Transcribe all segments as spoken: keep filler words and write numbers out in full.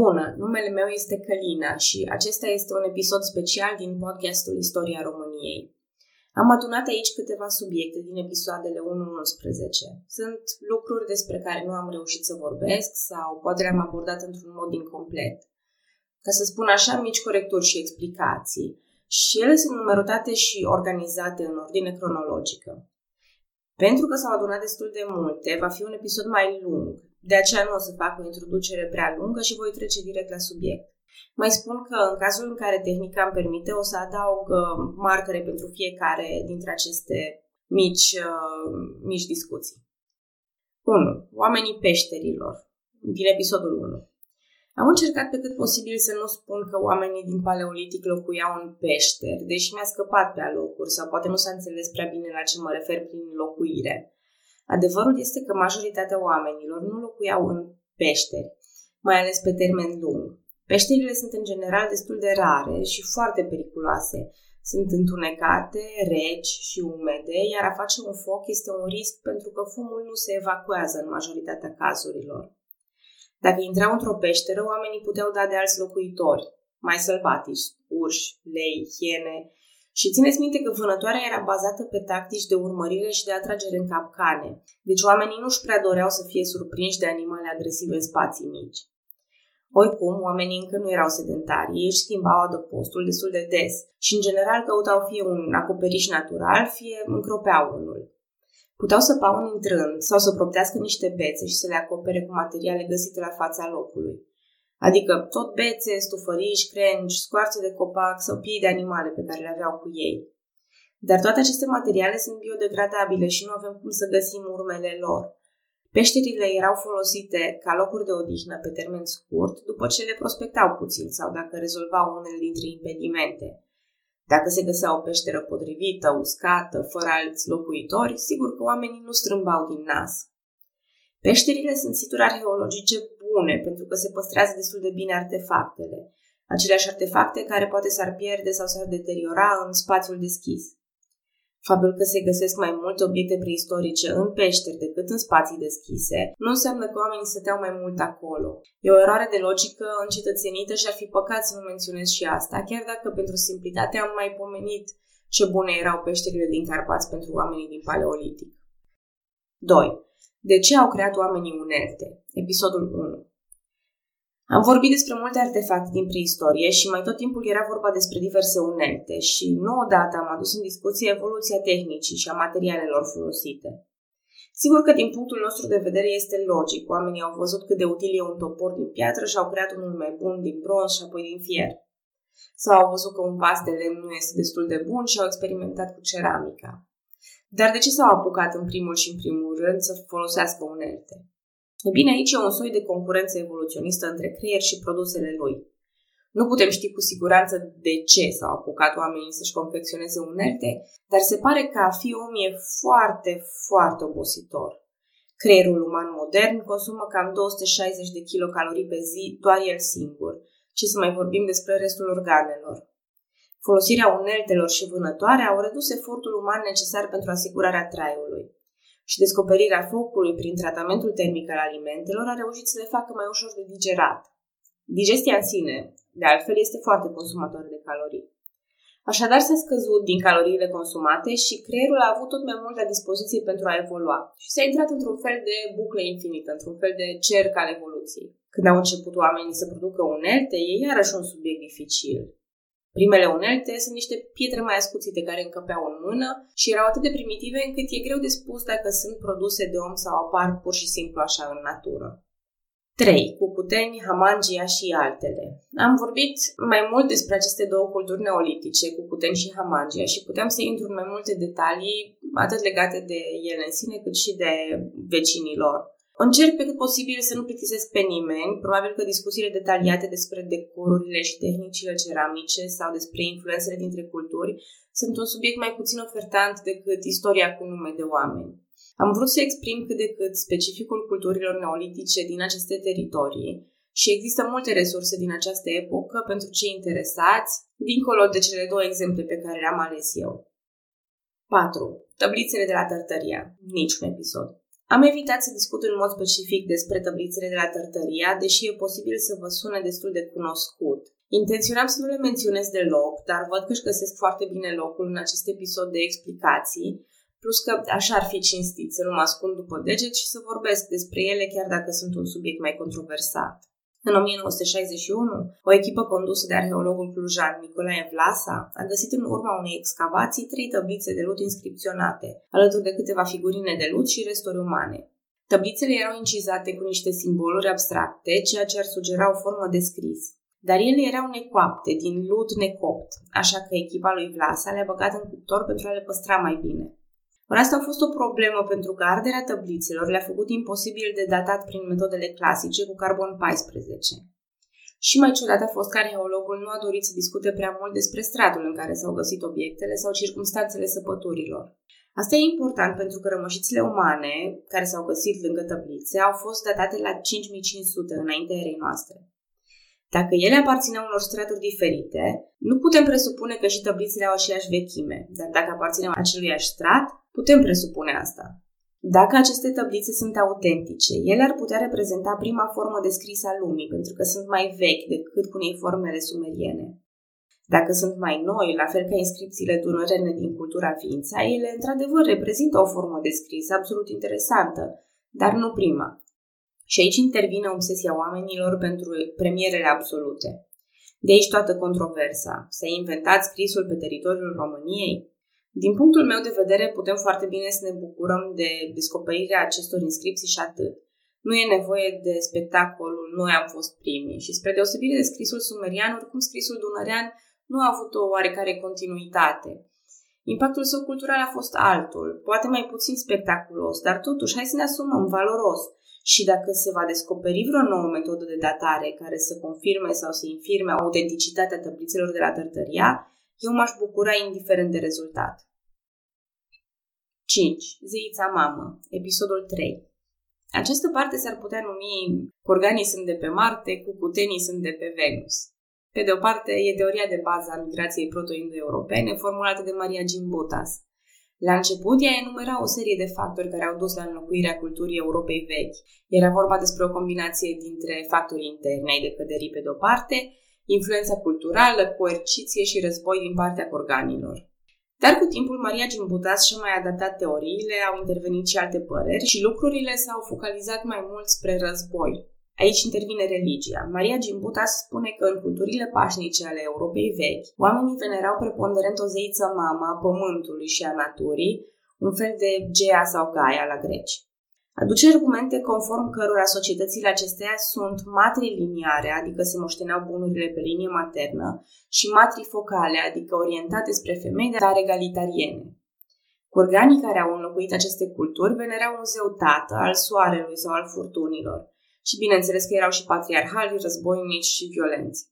Bună, numele meu este Călina și acesta este un episod special din podcastul Istoria României. Am adunat aici câteva subiecte din episoadele unu unsprezece. Sunt lucruri despre care nu am reușit să vorbesc sau poate le-am abordat într-un mod incomplet. Ca să spun așa, mici corecturi și explicații. Și ele sunt numerotate și organizate în ordine cronologică. Pentru că s-au adunat destul de multe, va fi un episod mai lung. De aceea nu o să fac o introducere prea lungă și voi trece direct la subiect. Mai spun că în cazul în care tehnica îmi permite, o să adaug marcare pentru fiecare dintre aceste mici, uh, mici discuții. unu. Oamenii peșterilor, din episodul unu. Am încercat pe cât posibil să nu spun că oamenii din Paleolitic locuiau în peșteri, deși mi-a scăpat pe alocuri sau poate nu s-a înțeles prea bine la ce mă refer prin locuire. Adevărul este că majoritatea oamenilor nu locuiau în peșteri, mai ales pe termen lung. Peșterile sunt în general destul de rare și foarte periculoase. Sunt întunecate, reci și umede, iar a face un foc este un risc pentru că fumul nu se evacuează în majoritatea cazurilor. Dacă intrau într-o peșteră, oamenii puteau da de alți locuitori, mai sălbatici, urși, lei, hiene. Și țineți minte că vânătoarea era bazată pe tactici de urmărire și de atragere în capcane, deci oamenii nu-și prea doreau să fie surprinși de animale agresive în spații mici. Oricum, oamenii încă nu erau sedentari, ei își schimbau adăpostul destul de des și în general căutau fie un acoperiș natural, fie încropeau unul. Puteau să săpa un intrând sau să proptească niște bețe și să le acopere cu materiale găsite la fața locului. Adică tot bețe, stufăriși, crengi, scoarțe de copac sau piei de animale pe care le aveau cu ei. Dar toate aceste materiale sunt biodegradabile și nu avem cum să găsim urmele lor. Peșterile erau folosite ca locuri de odihnă pe termen scurt după ce le prospectau puțin sau dacă rezolvau unele dintre impedimente. Dacă se găsea o peșteră potrivită, uscată, fără alți locuitori, sigur că oamenii nu strâmbau din nas. Peșterile sunt situri arheologice bune, pentru că se păstrează destul de bine artefactele, aceleași artefacte care poate s-ar pierde sau s-ar deteriora în spațiul deschis. Faptul că se găsesc mai multe obiecte preistorice în peșteri decât în spații deschise, nu înseamnă că oamenii stăteau mai mult acolo. E o eroare de logică încetățenită și ar fi păcat să nu menționez și asta, chiar dacă pentru simplitate am mai pomenit ce bune erau peșterile din Carpați pentru oamenii din Paleolitic. doi. De ce au creat oamenii unelte? Episodul unu. Am vorbit despre multe artefacte din preistorie și mai tot timpul era vorba despre diverse unelte și nu odată am adus în discuție evoluția tehnicii și a materialelor folosite. Sigur că din punctul nostru de vedere este logic, oamenii au văzut cât de util e un topor din piatră și au creat unul mai bun din bronz și apoi din fier. Sau au văzut că un vas de lemn nu este destul de bun și au experimentat cu ceramica. Dar de ce s-au apucat în primul și în primul rând să folosească unelte? E bine, aici e un soi de concurență evoluționistă între creier și produsele lui. Nu putem ști cu siguranță de ce s-au apucat oamenii să-și confecționeze unelte, dar se pare că a fi om e foarte, foarte obositor. Creierul uman modern consumă cam două sute șaizeci de kilocalorii pe zi, doar el singur. Ce să mai vorbim despre restul organelor? Folosirea uneltelor și vânătoare au redus efortul uman necesar pentru asigurarea traiului. Și descoperirea focului prin tratamentul termic al alimentelor a reușit să le facă mai ușor de digerat. Digestia în sine, de altfel, este foarte consumatoare de calorii. Așadar s-a scăzut din caloriile consumate și creierul a avut tot mai mult la dispoziție pentru a evolua. Și s-a intrat într-un fel de buclă infinită, într-un fel de cerc al evoluției. Când au început oamenii să producă unelte, e iarăși un subiect dificil. Primele unelte sunt niște pietre mai ascuțite care încăpeau în mână și erau atât de primitive încât e greu de spus dacă sunt produse de om sau apar pur și simplu așa în natură. trei. Cucuteni, hamangia și altele. Am vorbit mai mult despre aceste două culturi neolitice, Cucuteni și hamangia, și puteam să intru în mai multe detalii, atât legate de ele în sine, cât și de vecinii lor. Încerc pe cât posibil să nu plictisesc pe nimeni, probabil că discuțiile detaliate despre decorurile și tehnicile ceramice sau despre influențele dintre culturi sunt un subiect mai puțin ofertant decât istoria cu nume de oameni. Am vrut să exprim cât de cât specificul culturilor neolitice din aceste teritorii și există multe resurse din această epocă pentru cei interesați, dincolo de cele două exemple pe care le-am ales eu. patru. Tăblițele de la Tărtăria. Niciun episod. Am evitat să discut în mod specific despre tăblițele de la Tărtăria, deși e posibil să vă sune destul de cunoscut. Intenționam să nu le menționez deloc, dar văd că își găsesc foarte bine locul în acest episod de explicații, plus că așa ar fi cinstit să nu mă ascund după deget și să vorbesc despre ele chiar dacă sunt un subiect mai controversat. În o mie nouă sute șaizeci și unu, o echipă condusă de arheologul clujan Nicolae Vlasa a găsit în urma unei excavații trei tăblițe de lut inscripționate, alături de câteva figurine de lut și resturi umane. Tăblițele erau incizate cu niște simboluri abstracte, ceea ce ar sugera o formă de scris. Dar ele erau necoapte, din lut necopt, așa că echipa lui Vlasa le-a băgat în cuptor pentru a le păstra mai bine. Ori asta a fost o problemă pentru că arderea tăblițelor le-a făcut imposibil de datat prin metodele clasice cu carbon paisprezece. Și mai ciudat a fost că arheologul nu a dorit să discute prea mult despre stratul în care s-au găsit obiectele sau circumstanțele săpăturilor. Asta e important pentru că rămășițile umane care s-au găsit lângă tăblițe au fost datate la cinci mii cinci sute înaintea erei noastre. Dacă ele aparțineau unor straturi diferite, nu putem presupune că și tăblițele au aceeași vechime, dar dacă aparțineau aceluiași strat, putem presupune asta. Dacă aceste tăblițe sunt autentice, ele ar putea reprezenta prima formă de scris a lumii, pentru că sunt mai vechi decât cuneiformele sumeriene. Dacă sunt mai noi, la fel ca inscripțiile dunărene din cultura Ființa, ele într-adevăr reprezintă o formă de scris absolut interesantă, dar nu prima. Și aici intervine obsesia oamenilor pentru premierele absolute. De aici toată controversa. S-a inventat scrisul pe teritoriul României? Din punctul meu de vedere, putem foarte bine să ne bucurăm de descoperirea acestor inscripții și atât. Nu e nevoie de spectacolul "noi am fost primii" și spre deosebire de scrisul sumerian, oricum scrisul dunărean nu a avut o oarecare continuitate. Impactul său cultural a fost altul, poate mai puțin spectaculos, dar totuși hai să ne asumăm valoros. Și dacă se va descoperi vreo nouă metodă de datare care să confirme sau să infirme autenticitatea tăblițelor de la Tărtăria, eu m-aș bucura indiferent de rezultat. cinci. Zeița mamă, episodul trei. Această parte s-ar putea numi "Corganii sunt de pe Marte, cucutenii sunt de pe Venus". Pe de o parte, e teoria de bază a migrației proto-indo-europene formulată de Maria Gimbutas. La început, ea enumera o serie de factori care au dus la înlocuirea culturii Europei vechi. Era vorba despre o combinație dintre factori interni ai decăderii pe de-o parte, influența culturală, coerciție și război din partea corganilor. Dar cu timpul, Maria Gimbutas și-a mai adaptat teoriile, au intervenit și alte păreri și lucrurile s-au focalizat mai mult spre război. Aici intervine religia. Maria Gimbutas spune că în culturile pașnice ale Europei vechi, oamenii venerau preponderent o zeiță mamă a pământului și a naturii, un fel de Gea sau Gaia la greci. Aduce argumente conform cărora societățile acestea sunt matriliniare, adică se moșteneau bunurile pe linie maternă, și matrifocale, adică orientate spre femei, dar egalitariene. Corganii care au înlocuit aceste culturi venerau un zeu tată, al soarelui sau al furtunilor. Și bineînțeles că erau și patriarhali, războinici și violenți.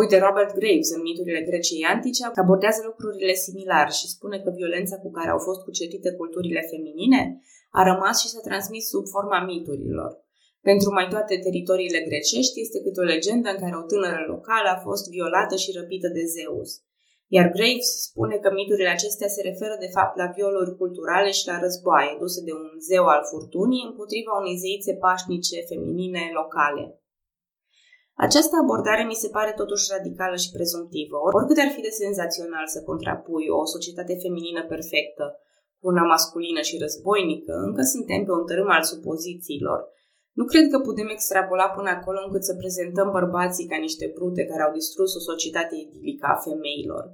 Uite, Robert Graves, în Miturile Greciei Antice, abordează lucrurile similar și spune că violența cu care au fost cucerite culturile feminine a rămas și s-a transmis sub forma miturilor. Pentru mai toate teritoriile grecești este câte o legendă în care o tânără locală a fost violată și răpită de Zeus. Iar Graves spune că miturile acestea se referă de fapt la violuri culturale și la războaie duse de un zeu al furtunii împotriva unei zeițe pașnice feminine locale. Această abordare mi se pare totuși radicală și prezumtivă, oricât ar fi de senzațional să contrapui o societate feminină perfectă cu una masculină și războinică, încă suntem pe un tărâm al supozițiilor. Nu cred că putem extrapola până acolo încât să prezentăm bărbații ca niște brute care au distrus o societate idilică a femeilor.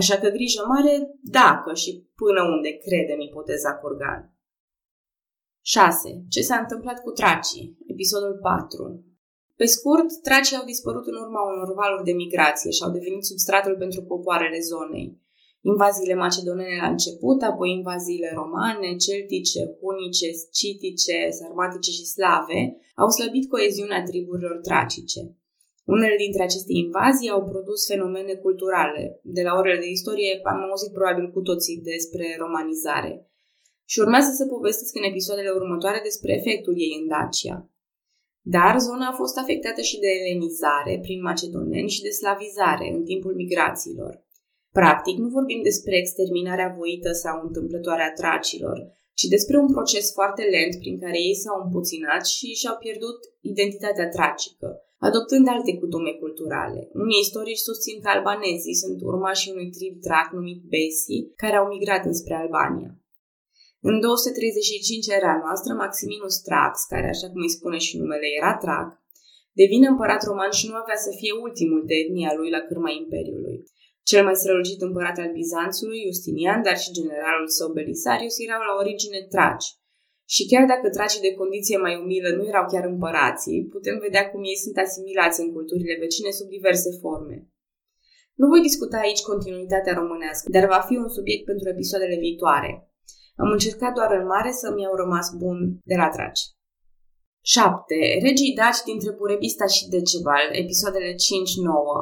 Așa că grijă mare dacă și până unde credem ipoteza Corgan. șase. Ce s-a întâmplat cu tracii? Episodul patru. Pe scurt, tracii au dispărut în urma unor valuri de migrație și au devenit substratul pentru popoarele zonei. Invaziile macedonene la început, apoi invaziile romane, celtice, punice, scitice, sarmatice și slave au slăbit coeziunea triburilor tracice. Unele dintre aceste invazii au produs fenomene culturale. De la orele de istorie am auzit probabil cu toții despre romanizare. Și urmează să povestesc în episoadele următoare despre efectul ei în Dacia. Dar zona a fost afectată și de elenizare prin macedoneni și de slavizare în timpul migrațiilor. Practic, nu vorbim despre exterminarea voită sau întâmplătoare a tracilor, ci despre un proces foarte lent prin care ei s-au împuținat și și-au pierdut identitatea tracică, adoptând alte cutume culturale. Unii istorici susțin că albanezii sunt urmașii unui trib trac numit Besi, care au migrat înspre Albania. În două sute treizeci și cinci era noastră, Maximinus Thrax, care, așa cum îi spune și numele, era trac, devine împărat roman și nu avea să fie ultimul de etnia lui la cârma imperiului. Cel mai strălucit împărat al Bizanțului, Iustinian, dar și generalul său Belisarius, erau la origine traci. Și chiar dacă tracii de condiție mai umilă nu erau chiar împărații, putem vedea cum ei sunt asimilați în culturile vecine sub diverse forme. Nu voi discuta aici continuitatea românească, dar va fi un subiect pentru episoadele viitoare. Am încercat doar în mare să-mi iau rămas bun de la traci. șapte. Regii daci dintre Burevista și Decebal, episoadele cinci nouă.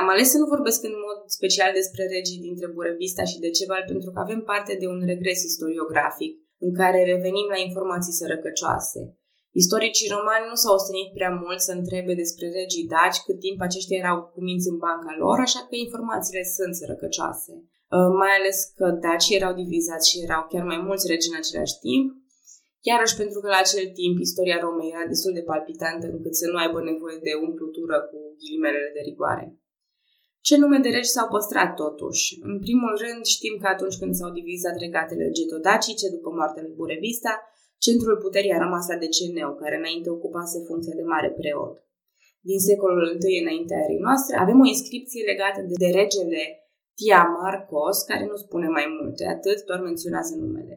Am ales să nu vorbesc în mod special despre regii dintre Burevista și Decebal pentru că avem parte de un regres istoriografic în care revenim la informații sărăcăcioase. Istoricii romani nu s-au ostenit prea mult să întrebe despre regii daci cât timp aceștia erau cuminți în banca lor, așa că informațiile sunt sărăcăcioase. Mai ales că dacii erau divizați și erau chiar mai mulți regi în același timp, iarăși pentru că la acel timp istoria Romei era destul de palpitantă încât să nu aibă nevoie de umplutură cu ghilimelele de rigoare. Ce nume de regi s-au păstrat totuși? În primul rând știm că atunci când s-au divizat regatele getodacice după moartea lui Burevista, centrul puterii a rămas la Deceneu, care înainte ocupase funcția de mare preot. Din secolul I înaintea erei noastre avem o inscripție legată de regele Pia Marcos, care nu spune mai multe, atât doar menționează numele.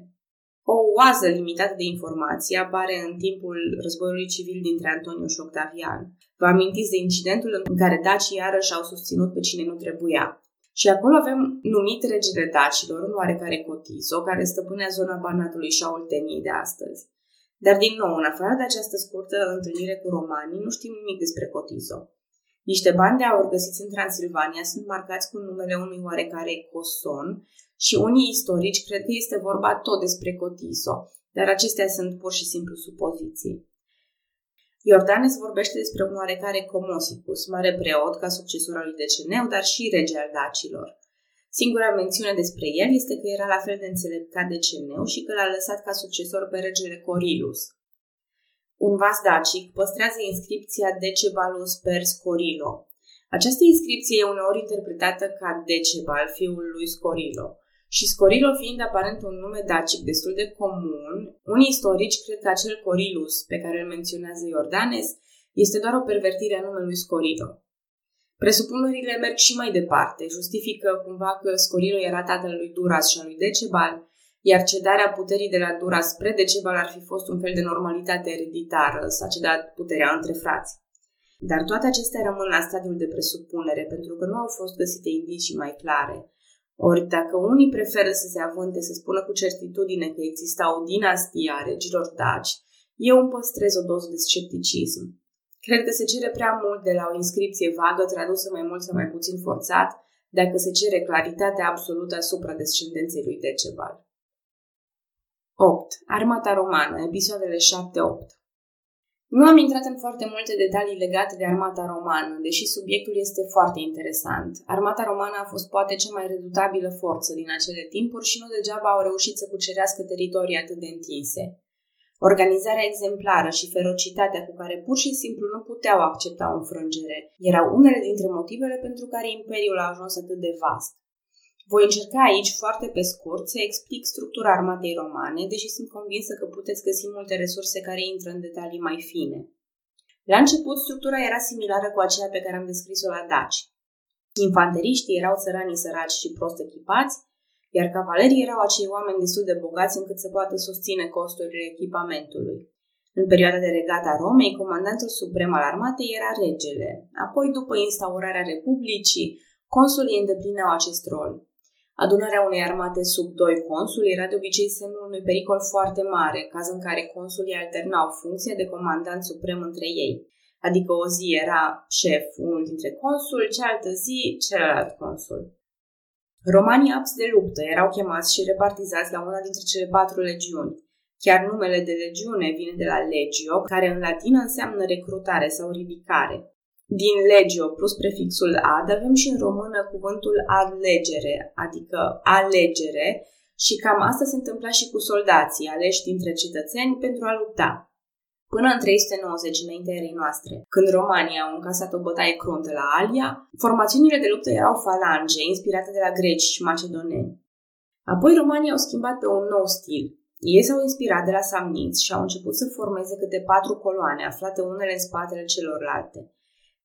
O oază limitată de informații apare în timpul războiului civil dintre Antoniu și Octavian. Vă amintiți de incidentul în care dacii iarăși au susținut pe cine nu trebuia. Și acolo avem numit regele dacilor, un oarecare Cotiso, care stăpânea zona Banatului și a Olteniei de astăzi. Dar din nou, în afară de această scurtă întâlnire cu romanii, nu știm nimic despre Cotiso. Niște bani de aur găsiți în Transilvania sunt marcați cu numele unui oarecare Coson și unii istorici cred că este vorba tot despre Cotiso, dar acestea sunt pur și simplu supoziții. Iordanes vorbește despre un oarecare Comosicus, mare preot ca succesor al lui Deceneu, dar și rege al dacilor. Singura mențiune despre el este că era la fel de înțelept ca Deceneu și că l-a lăsat ca succesor pe regele Corilus. Un vas dacic păstrează inscripția Decebalus per Scorilo. Această inscripție e uneori interpretată ca Decebal, fiul lui Scorilo. Și Scorilo fiind aparent un nume dacic destul de comun, unii istorici cred că acel Corilus pe care îl menționează Iordanes este doar o pervertire a numelui Scorilo. Presupunerile merg și mai departe, justifică cumva că Scorilo era tatăl lui Duras și al lui Decebal, iar cedarea puterii de la Duras spre Decebal ar fi fost un fel de normalitate ereditară, s-a cedat puterea între frați. Dar toate acestea rămân la stadiul de presupunere, pentru că nu au fost găsite indicii mai clare. Ori, dacă unii preferă să se avânte să spună cu certitudine că exista o dinastie a regilor daci, eu îmi păstrez o doză de scepticism. Cred că se cere prea mult de la o inscripție vagă, tradusă mai mult sau mai puțin forțat, dacă se cere claritatea absolută asupra descendenței lui Decebal. opt. Armata romană, episoadele șapte opt. Nu am intrat în foarte multe detalii legate de armata romană, deși subiectul este foarte interesant. Armata romană a fost poate cea mai redutabilă forță din acele timpuri și nu degeaba au reușit să cucerească teritorii atât de întinse. Organizarea exemplară și ferocitatea cu care pur și simplu nu puteau accepta o înfrângere erau unele dintre motivele pentru care imperiul a ajuns atât de vast. Voi încerca aici, foarte pe scurt, să explic structura armatei romane, deși sunt convinsă că puteți găsi multe resurse care intră în detalii mai fine. La început, structura era similară cu aceea pe care am descris-o la daci. Infanteriștii erau țăranii săraci și prost echipați, iar cavalerii erau acei oameni destul de bogați încât să poată susține costurile echipamentului. În perioada de regat a Romei, comandantul suprem al armatei era regele. Apoi, după instaurarea Republicii, consulii îndeplineau acest rol. Adunarea unei armate sub doi consuli era de obicei semnul unui pericol foarte mare, caz în care consulii alternau funcția de comandant suprem între ei, adică o zi era șef unul dintre consuli, cealaltă zi celălalt consul. Romanii apți de luptă erau chemați și repartizați la una dintre cele patru legiuni. Chiar numele de legiune vine de la legio, care în latină înseamnă recrutare sau ridicare. Din legio plus prefixul ad avem și în română cuvântul adlegere, adică alegere Și cam asta se întâmpla și cu soldații aleși dintre cetățeni pentru a lupta. Până în trei sute nouăzeci înaintea erei noastre, când romanii au încasat o bătaie cruntă la Alia, formațiunile de luptă erau falange, inspirate de la greci și macedoneni. Apoi romanii au schimbat pe un nou stil. Ei s-au inspirat de la samniți și au început să formeze câte patru coloane, aflate unele în spatele celorlalte.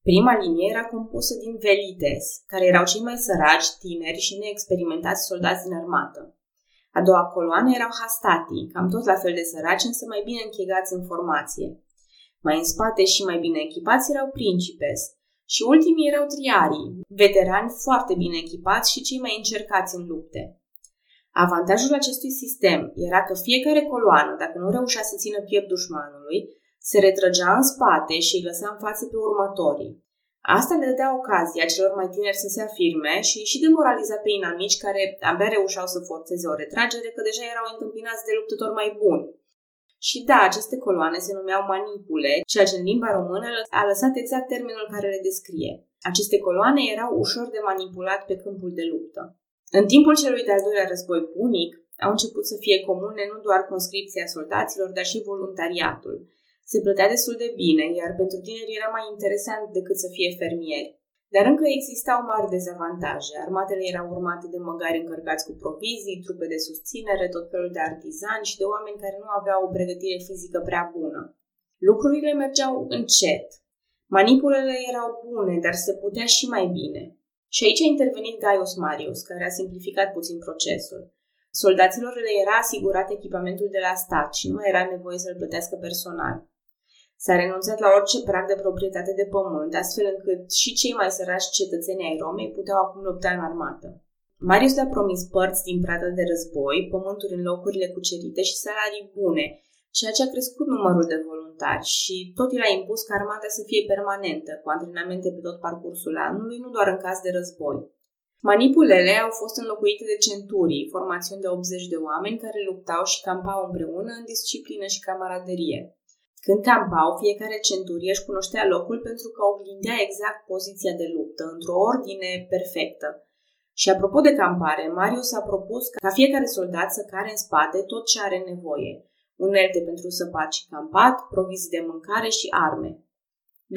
Prima linie era compusă din velites, care erau cei mai săraci, tineri și neexperimentați soldați din armată. A doua coloană erau hastatii, cam tot la fel de săraci, însă mai bine închegați în formație. Mai în spate și mai bine echipați erau principes. Și ultimii erau triarii, veterani foarte bine echipați și cei mai încercați în lupte. Avantajul acestui sistem era că fiecare coloană, dacă nu reușea să țină piept dușmanului, se retrăgea în spate și îi lăsa în față pe următorii. Asta le dădea ocazia celor mai tineri să se afirme și și demoraliza pe inamici care abia reușeau să forțeze o retragere, că deja erau întâmpinați de luptători mai buni. Și da, aceste coloane se numeau manipule, ceea ce în limba română a lăsat exact termenul care le descrie. Aceste coloane erau ușor de manipulat pe câmpul de luptă. În timpul celui de-al doilea război punic, au început să fie comune nu doar conscripția soldaților, dar și voluntariatul. Se plătea destul de bine, iar pentru tineri era mai interesant decât să fie fermieri. Dar încă existau mari dezavantaje. Armatele erau urmate de măgari încărcați cu provizii, trupe de susținere, tot felul de artizani și de oameni care nu aveau o pregătire fizică prea bună. Lucrurile mergeau încet. Manipulele erau bune, dar se putea și mai bine. Și aici a intervenit Gaius Marius, care a simplificat puțin procesul. Soldaților le era asigurat echipamentul de la stat și nu mai era nevoie să-l plătească personal. S-a renunțat la orice prag de proprietate de pământ, astfel încât și cei mai sărași cetățeni ai Romei puteau acum lupta în armată. Marius le-a promis părți din pradă de război, pământuri în locurile cucerite și salarii bune, ceea ce a crescut numărul de voluntari și tot el a impus ca armata să fie permanentă, cu antrenamente pe tot parcursul anului, nu doar în caz de război. Manipulele au fost înlocuite de centurii, formațiuni de optzeci de oameni care luptau și campau împreună în disciplină și camaraderie. Când campau, fiecare centurie își cunoștea locul pentru că oglindea exact poziția de luptă, într-o ordine perfectă. Și apropo de campare, Marius a propus ca fiecare soldat să care în spate tot ce are nevoie, unelte pentru săpat și campat, provizii de mâncare și arme.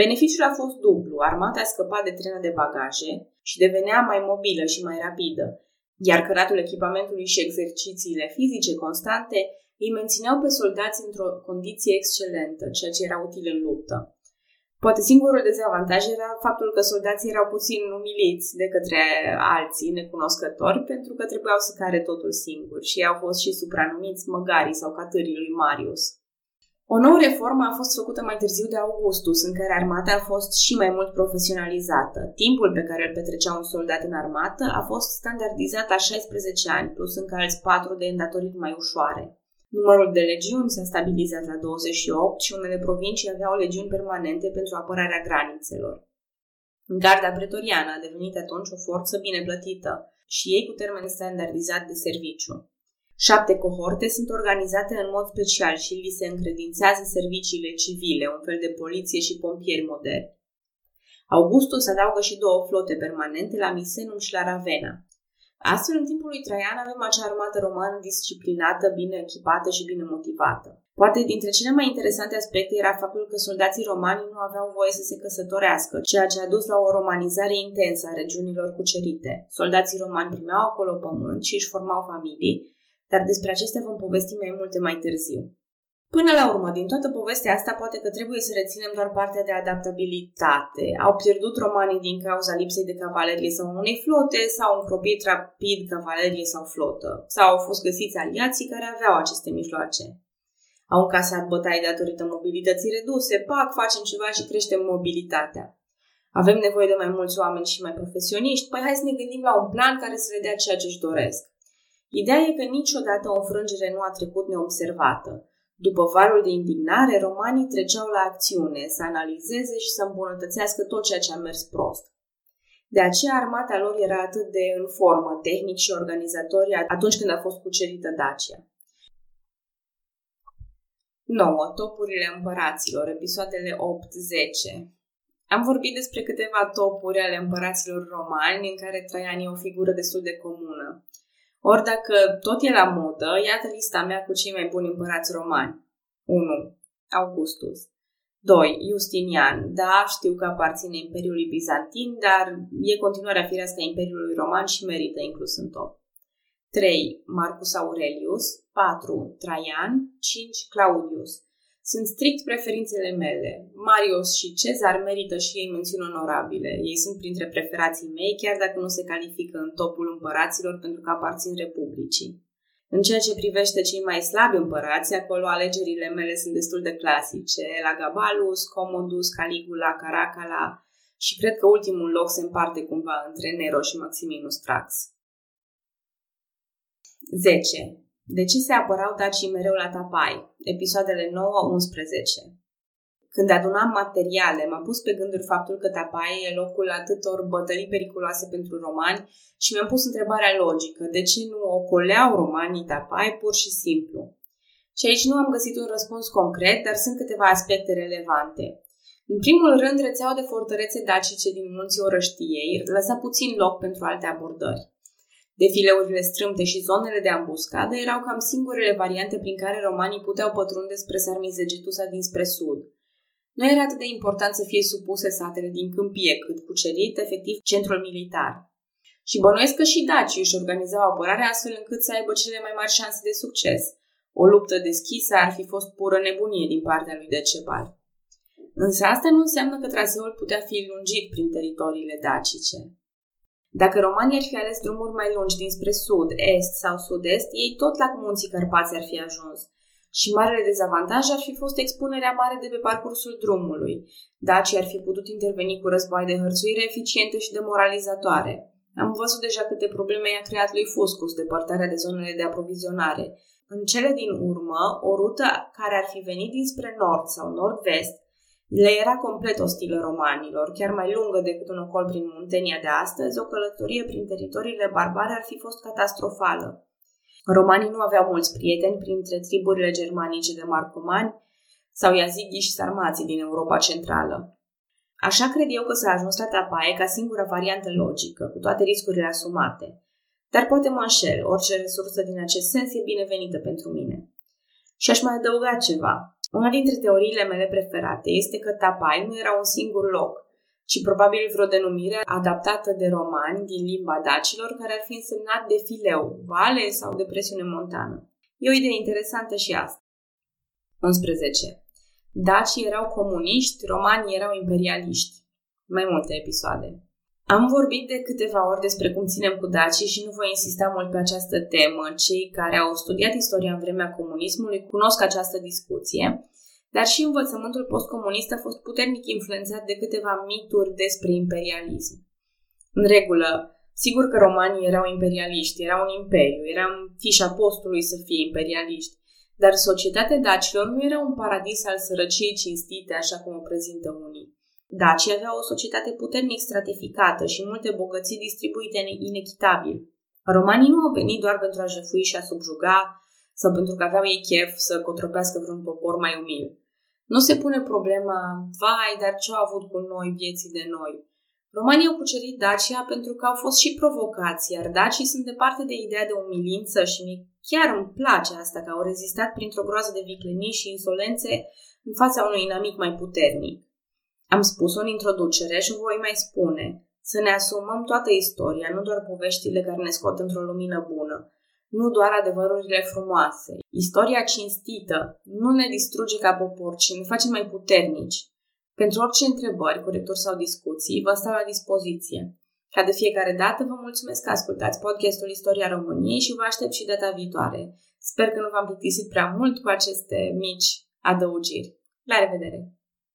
Beneficiul a fost dublu, armata a scăpat de trena de bagaje și devenea mai mobilă și mai rapidă, iar căratul echipamentului și exercițiile fizice constante îi mențineau pe soldați într-o condiție excelentă, ceea ce era util în luptă. Poate singurul dezavantaj era faptul că soldații erau puțin umiliți de către alții necunoscători, pentru că trebuiau să care totul singur și au fost și supranumiți măgarii sau catârii lui Marius. O nouă reformă a fost făcută mai târziu de Augustus, în care armata a fost și mai mult profesionalizată. Timpul pe care îl petrecea un soldat în armată a fost standardizat la șaisprezece ani, plus încă alți patru de îndatoriri mai ușoare. Numărul de legiuni s-a stabilizat la douăzeci și opt și unele provincii aveau legiuni permanente pentru apărarea granițelor. Garda pretoriană a devenit atunci o forță bine plătită și ei cu termen standardizat de serviciu. Șapte cohorte sunt organizate în mod special și li se încredințează serviciile civile, un fel de poliție și pompieri moderni. Augustus adaugă și două flote permanente la Misenum și la Ravenna. Astfel, în timpul lui Traian avem acea armată romană disciplinată, bine echipată și bine motivată. Poate dintre cele mai interesante aspecte era faptul că soldații romani nu aveau voie să se căsătorească, ceea ce a dus la o romanizare intensă a regiunilor cucerite. Soldații romani primeau acolo pământ și își formau familii, dar despre acestea vom povesti mai multe mai târziu. Până la urmă, din toată povestea asta, poate că trebuie să reținem doar partea de adaptabilitate. Au pierdut romanii din cauza lipsei de cavalerie sau unei flote, s-au încropit rapid cavalerie sau flotă, sau au fost găsiți aliații care aveau aceste mijloace. Au încasat bătaie datorită mobilității reduse, pac, facem ceva și creștem mobilitatea. Avem nevoie de mai mulți oameni și mai profesioniști, păi hai să ne gândim la un plan care să le dea ceea ce își doresc. Ideea e că niciodată o înfrângere nu a trecut neobservată. După valul de indignare, romanii treceau la acțiune, să analizeze și să îmbunătățească tot ceea ce a mers prost. De aceea armata lor era atât de în formă, tehnic și organizatorie atunci când a fost cucerită Dacia. nouă. Topurile împăraților, episoadele opt zece. Am vorbit despre câteva topuri ale împăraților romani, în care Traian e o figură destul de comună. Ori dacă tot e la modă, iată lista mea cu cei mai buni împărați romani. unu. Augustus. doi. Iustinian. Da, știu că aparține Imperiului Bizantin, dar e continuarea firească a Imperiului Roman și merită inclus în top. trei. Marcus Aurelius. patru. Traian. cinci. Claudius. Sunt strict preferințele mele. Marius și Cezar merită și ei mențiuni onorabile. Ei sunt printre preferații mei, chiar dacă nu se califică în topul împăraților pentru că aparțin republicii. În ceea ce privește cei mai slabi împărați, acolo alegerile mele sunt destul de clasice. Elagabalus, Commodus, Caligula, Caracalla și cred că ultimul loc se împarte cumva între Nero și Maximinus Thrax. zece. De ce se apărau dacii mereu la Tapae? Episoadele nouă unsprezece. Când adunam materiale, m-a pus pe gânduri faptul că Tapae e locul atâtor bătălii periculoase pentru romani și mi-am pus întrebarea logică, de ce nu ocoleau romanii Tapae pur și simplu? Și aici nu am găsit un răspuns concret, dar sunt câteva aspecte relevante. În primul rând, rețeaua de fortărețe dacice din munții Orăștiei lăsa puțin loc pentru alte abordări. Defileurile strâmte și zonele de ambuscadă erau cam singurele variante prin care romanii puteau pătrunde spre Sarmizegetusa dinspre sud. Nu era atât de important să fie supuse satele din câmpie, cât cucerit, efectiv, centrul militar. Și bănuiesc că și dacii își organizau apărarea astfel încât să aibă cele mai mari șanse de succes. O luptă deschisă ar fi fost pură nebunie din partea lui Decebal. Însă asta nu înseamnă că traseul putea fi lungit prin teritoriile dacice. Dacă romanii ar fi ales drumuri mai lungi dinspre sud, est sau sud-est, ei tot la munții Carpați ar fi ajuns. Și marele dezavantaj ar fi fost expunerea mare de pe parcursul drumului. Dacii ar fi putut interveni cu război de hărțuire eficiente și demoralizatoare. Am văzut deja câte probleme i-a creat lui Fuscus depărtarea de zonele de aprovizionare. În cele din urmă, o rută care ar fi venit dinspre nord sau nord-vest le era complet ostilă romanilor, chiar mai lungă decât un ocol prin Muntenia de astăzi, o călătorie prin teritoriile barbare ar fi fost catastrofală. Romanii nu aveau mulți prieteni printre triburile germanice de marcomani sau iazighi și sarmații din Europa Centrală. Așa cred eu că s-a ajuns la Tapae ca singura variantă logică, cu toate riscurile asumate. Dar poate mă înșel, orice resursă din acest sens e binevenită pentru mine. Și aș mai adăuga ceva. Una dintre teoriile mele preferate este că Tapae nu era un singur loc, ci probabil vreo denumire adaptată de romani din limba dacilor care ar fi însemnat defileu, vale sau depresiune montană. E o idee interesantă și asta. unsprezece. Dacii erau comuniști, romanii erau imperialiști. Mai multe episoade. Am vorbit de câteva ori despre cum ținem cu dacii și nu voi insista mult pe această temă. Cei care au studiat istoria în vremea comunismului cunosc această discuție, dar și învățământul postcomunist a fost puternic influențat de câteva mituri despre imperialism. În regulă, sigur că romanii erau imperialiști, era un imperiu, era în fișa postului să fie imperialiști, dar societatea dacilor nu era un paradis al sărăciei cinstite, așa cum o prezintă unii. Dacii aveau o societate puternic stratificată și multe bogății distribuite inechitabil. Romanii nu au venit doar pentru a jefui și a subjuga sau pentru că aveau ei chef să cotropească vreun popor mai umil. Nu se pune problema, vai, dar ce-au avut cu noi vieții de noi? Romanii au cucerit Dacia pentru că au fost și provocați, iar dacii sunt departe de ideea de umilință și chiar îmi place asta că au rezistat printr-o groază de viclenii și insolențe în fața unui inamic mai puternic. Am spus-o în introducere și voi mai spune, să ne asumăm toată istoria, nu doar poveștile care ne scot într-o lumină bună, nu doar adevărurile frumoase. Istoria cinstită nu ne distruge ca popor, ci ne face mai puternici. Pentru orice întrebări, corecturi sau discuții, vă stau la dispoziție. Ca de fiecare dată, vă mulțumesc că ascultați podcastul Istoria României și vă aștept și data viitoare. Sper că nu v-am plictisit prea mult cu aceste mici adăugiri. La revedere!